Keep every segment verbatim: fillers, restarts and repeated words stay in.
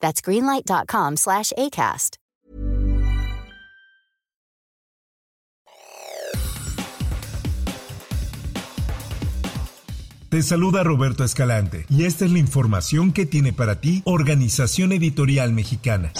That's greenlight.com slash ACAST. Te saluda Roberto Escalante y esta es la información que tiene para ti Organización Editorial Mexicana.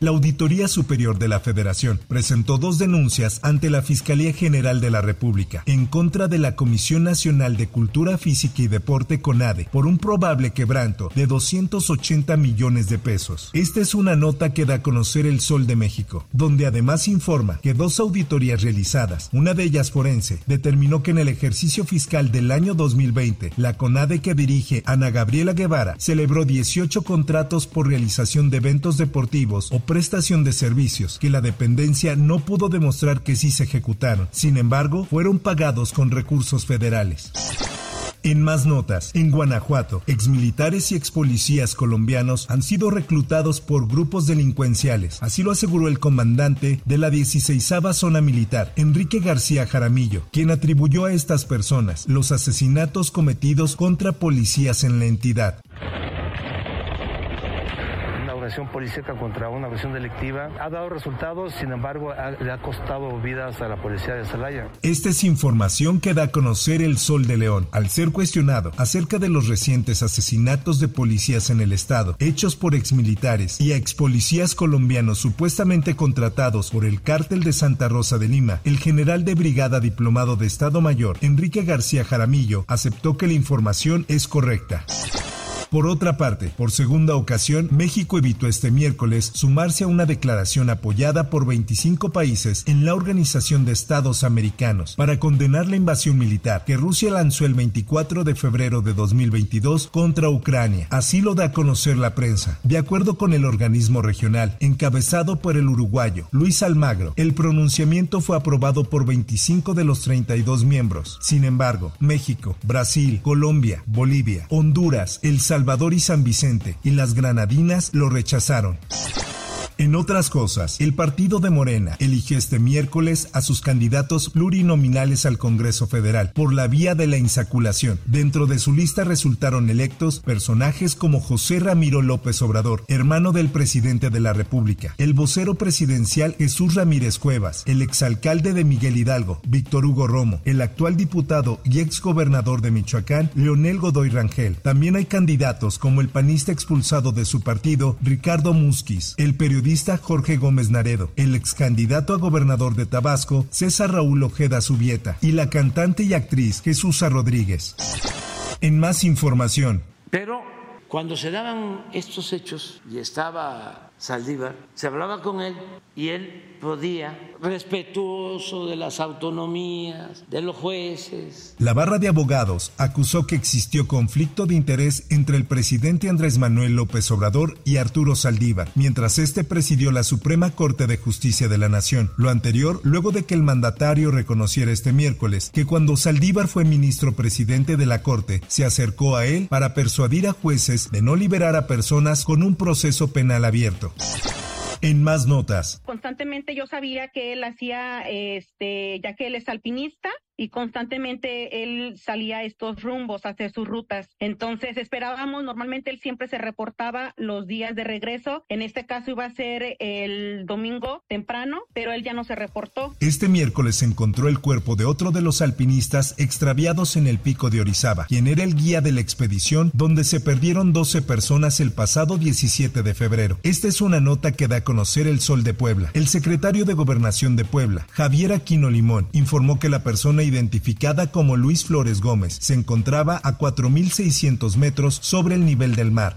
La Auditoría Superior de la Federación presentó dos denuncias ante la Fiscalía General de la República en contra de la Comisión Nacional de Cultura Física y Deporte CONADE por un probable quebranto de doscientos ochenta millones de pesos. Esta es una nota que da a conocer El Sol de México, donde además informa que dos auditorías realizadas, una de ellas forense, determinó que en el ejercicio fiscal del año dos mil veinte, la CONADE que dirige Ana Gabriela Guevara celebró dieciocho contratos por realización de eventos deportivos o prestación de servicios que la dependencia no pudo demostrar que sí se ejecutaron. Sin embargo, fueron pagados con recursos federales. En más notas, en Guanajuato, exmilitares y expolicías colombianos han sido reclutados por grupos delincuenciales. Así lo aseguró el comandante de la dieciseisava Zona Militar, Enrique García Jaramillo, quien atribuyó a estas personas los asesinatos cometidos contra policías en la entidad. Policíaca contra una agresión delictiva ha dado resultados, sin embargo, ha, le ha costado vidas a la policía de Celaya. Esta es información que da a conocer El Sol de León, al ser cuestionado acerca de los recientes asesinatos de policías en el estado, hechos por exmilitares y expolicías colombianos supuestamente contratados por el Cártel de Santa Rosa de Lima. El general de brigada diplomado de Estado Mayor, Enrique García Jaramillo, aceptó que la información es correcta. Por otra parte, por segunda ocasión, México evitó este miércoles sumarse a una declaración apoyada por veinticinco países en la Organización de Estados Americanos para condenar la invasión militar que Rusia lanzó el veinticuatro de febrero de dos mil veintidós contra Ucrania. Así lo da a conocer la prensa. De acuerdo con el organismo regional, encabezado por el uruguayo Luis Almagro, el pronunciamiento fue aprobado por veinticinco de los treinta y dos miembros. Sin embargo, México, Brasil, Colombia, Bolivia, Honduras, El Salvador, Salvador y San Vicente y las Granadinas lo rechazaron. En otras cosas, el partido de Morena eligió este miércoles a sus candidatos plurinominales al Congreso Federal por la vía de la insaculación. Dentro de su lista resultaron electos personajes como José Ramiro López Obrador, hermano del presidente de la República, el vocero presidencial Jesús Ramírez Cuevas, el exalcalde de Miguel Hidalgo, Víctor Hugo Romo, el actual diputado y exgobernador de Michoacán, Leonel Godoy Rangel. También hay candidatos como el panista expulsado de su partido, Ricardo Musquiz, el periodista Jorge Gómez Naredo, el ex candidato a gobernador de Tabasco, César Raúl Ojeda Subieta, y la cantante y actriz Jesusa Rodríguez. En más información. Pero cuando se daban estos hechos y estaba Saldívar, se hablaba con él y él podía, respetuoso de las autonomías, de los jueces. La barra de abogados acusó que existió conflicto de interés entre el presidente Andrés Manuel López Obrador y Arturo Saldívar, mientras este presidió la Suprema Corte de Justicia de la Nación. Lo anterior, luego de que el mandatario reconociera este miércoles que cuando Saldívar fue ministro presidente de la Corte, se acercó a él para persuadir a jueces de no liberar a personas con un proceso penal abierto. En más notas. Constantemente yo sabía que él hacía, este, ya que él es alpinista, y constantemente él salía a estos rumbos a hacer sus rutas. Entonces esperábamos, normalmente él siempre se reportaba los días de regreso. En este caso iba a ser el domingo temprano, pero él ya no se reportó. Este miércoles se encontró el cuerpo de otro de los alpinistas extraviados en el Pico de Orizaba, quien era el guía de la expedición donde se perdieron doce personas el pasado diecisiete de febrero. Esta es una nota que da a conocer El Sol de Puebla. El secretario de Gobernación de Puebla, Javier Aquino Limón, informó que la persona identificada como Luis Flores Gómez se encontraba a cuatro mil seiscientos metros sobre el nivel del mar.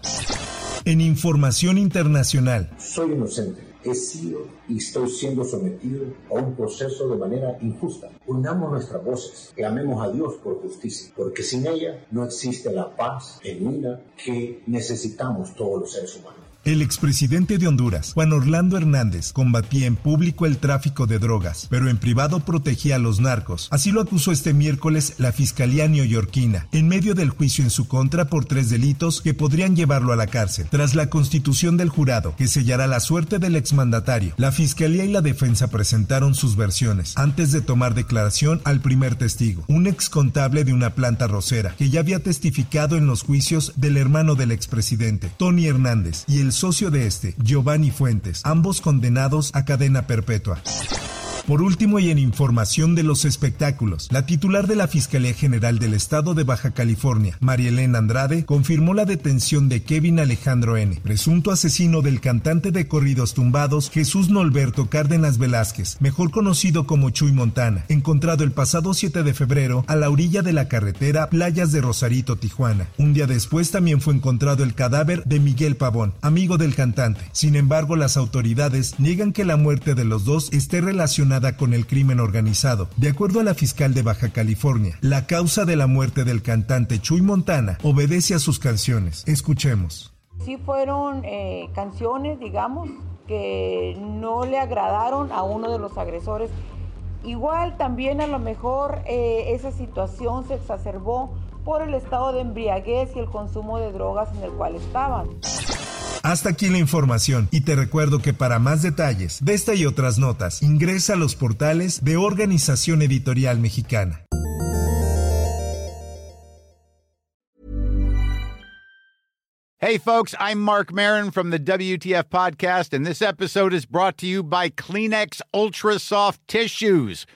En información internacional. Soy inocente, he sido y estoy siendo sometido a un proceso de manera injusta. Unamos nuestras voces, clamemos a Dios por justicia, porque sin ella no existe la paz genuina que necesitamos todos los seres humanos. El expresidente de Honduras, Juan Orlando Hernández, combatía en público el tráfico de drogas, pero en privado protegía a los narcos. Así lo acusó este miércoles la Fiscalía neoyorquina, en medio del juicio en su contra por tres delitos que podrían llevarlo a la cárcel. Tras la constitución del jurado, que sellará la suerte del exmandatario, la Fiscalía y la defensa presentaron sus versiones, antes de tomar declaración al primer testigo, un excontable de una planta arrocera, que ya había testificado en los juicios del hermano del expresidente, Tony Hernández, y el socio de este, Giovanni Fuentes, ambos condenados a cadena perpetua. Por último, y en información de los espectáculos, la titular de la Fiscalía General del Estado de Baja California, María Elena Andrade, confirmó la detención de Kevin Alejandro N., presunto asesino del cantante de corridos tumbados Jesús Norberto Cárdenas Velázquez, mejor conocido como Chuy Montana, encontrado el pasado siete de febrero a la orilla de la carretera Playas de Rosarito, Tijuana. Un día después también fue encontrado el cadáver de Miguel Pavón, amigo del cantante. Sin embargo, las autoridades niegan que la muerte de los dos esté relacionada con el crimen organizado. De acuerdo a la fiscal de Baja California, la causa de la muerte del cantante Chuy Montana obedece a sus canciones. Escuchemos. Sí fueron eh, canciones, digamos, que no le agradaron a uno de los agresores. Igual también a lo mejor eh, esa situación se exacerbó por el estado de embriaguez y el consumo de drogas en el cual estaban. Hasta aquí la información, y te recuerdo que para más detalles de esta y otras notas, ingresa a los portales de Organización Editorial Mexicana. Hey folks, I'm Mark Maron from the W T F podcast, and this episode is brought to you by Kleenex Ultra Soft Tissues,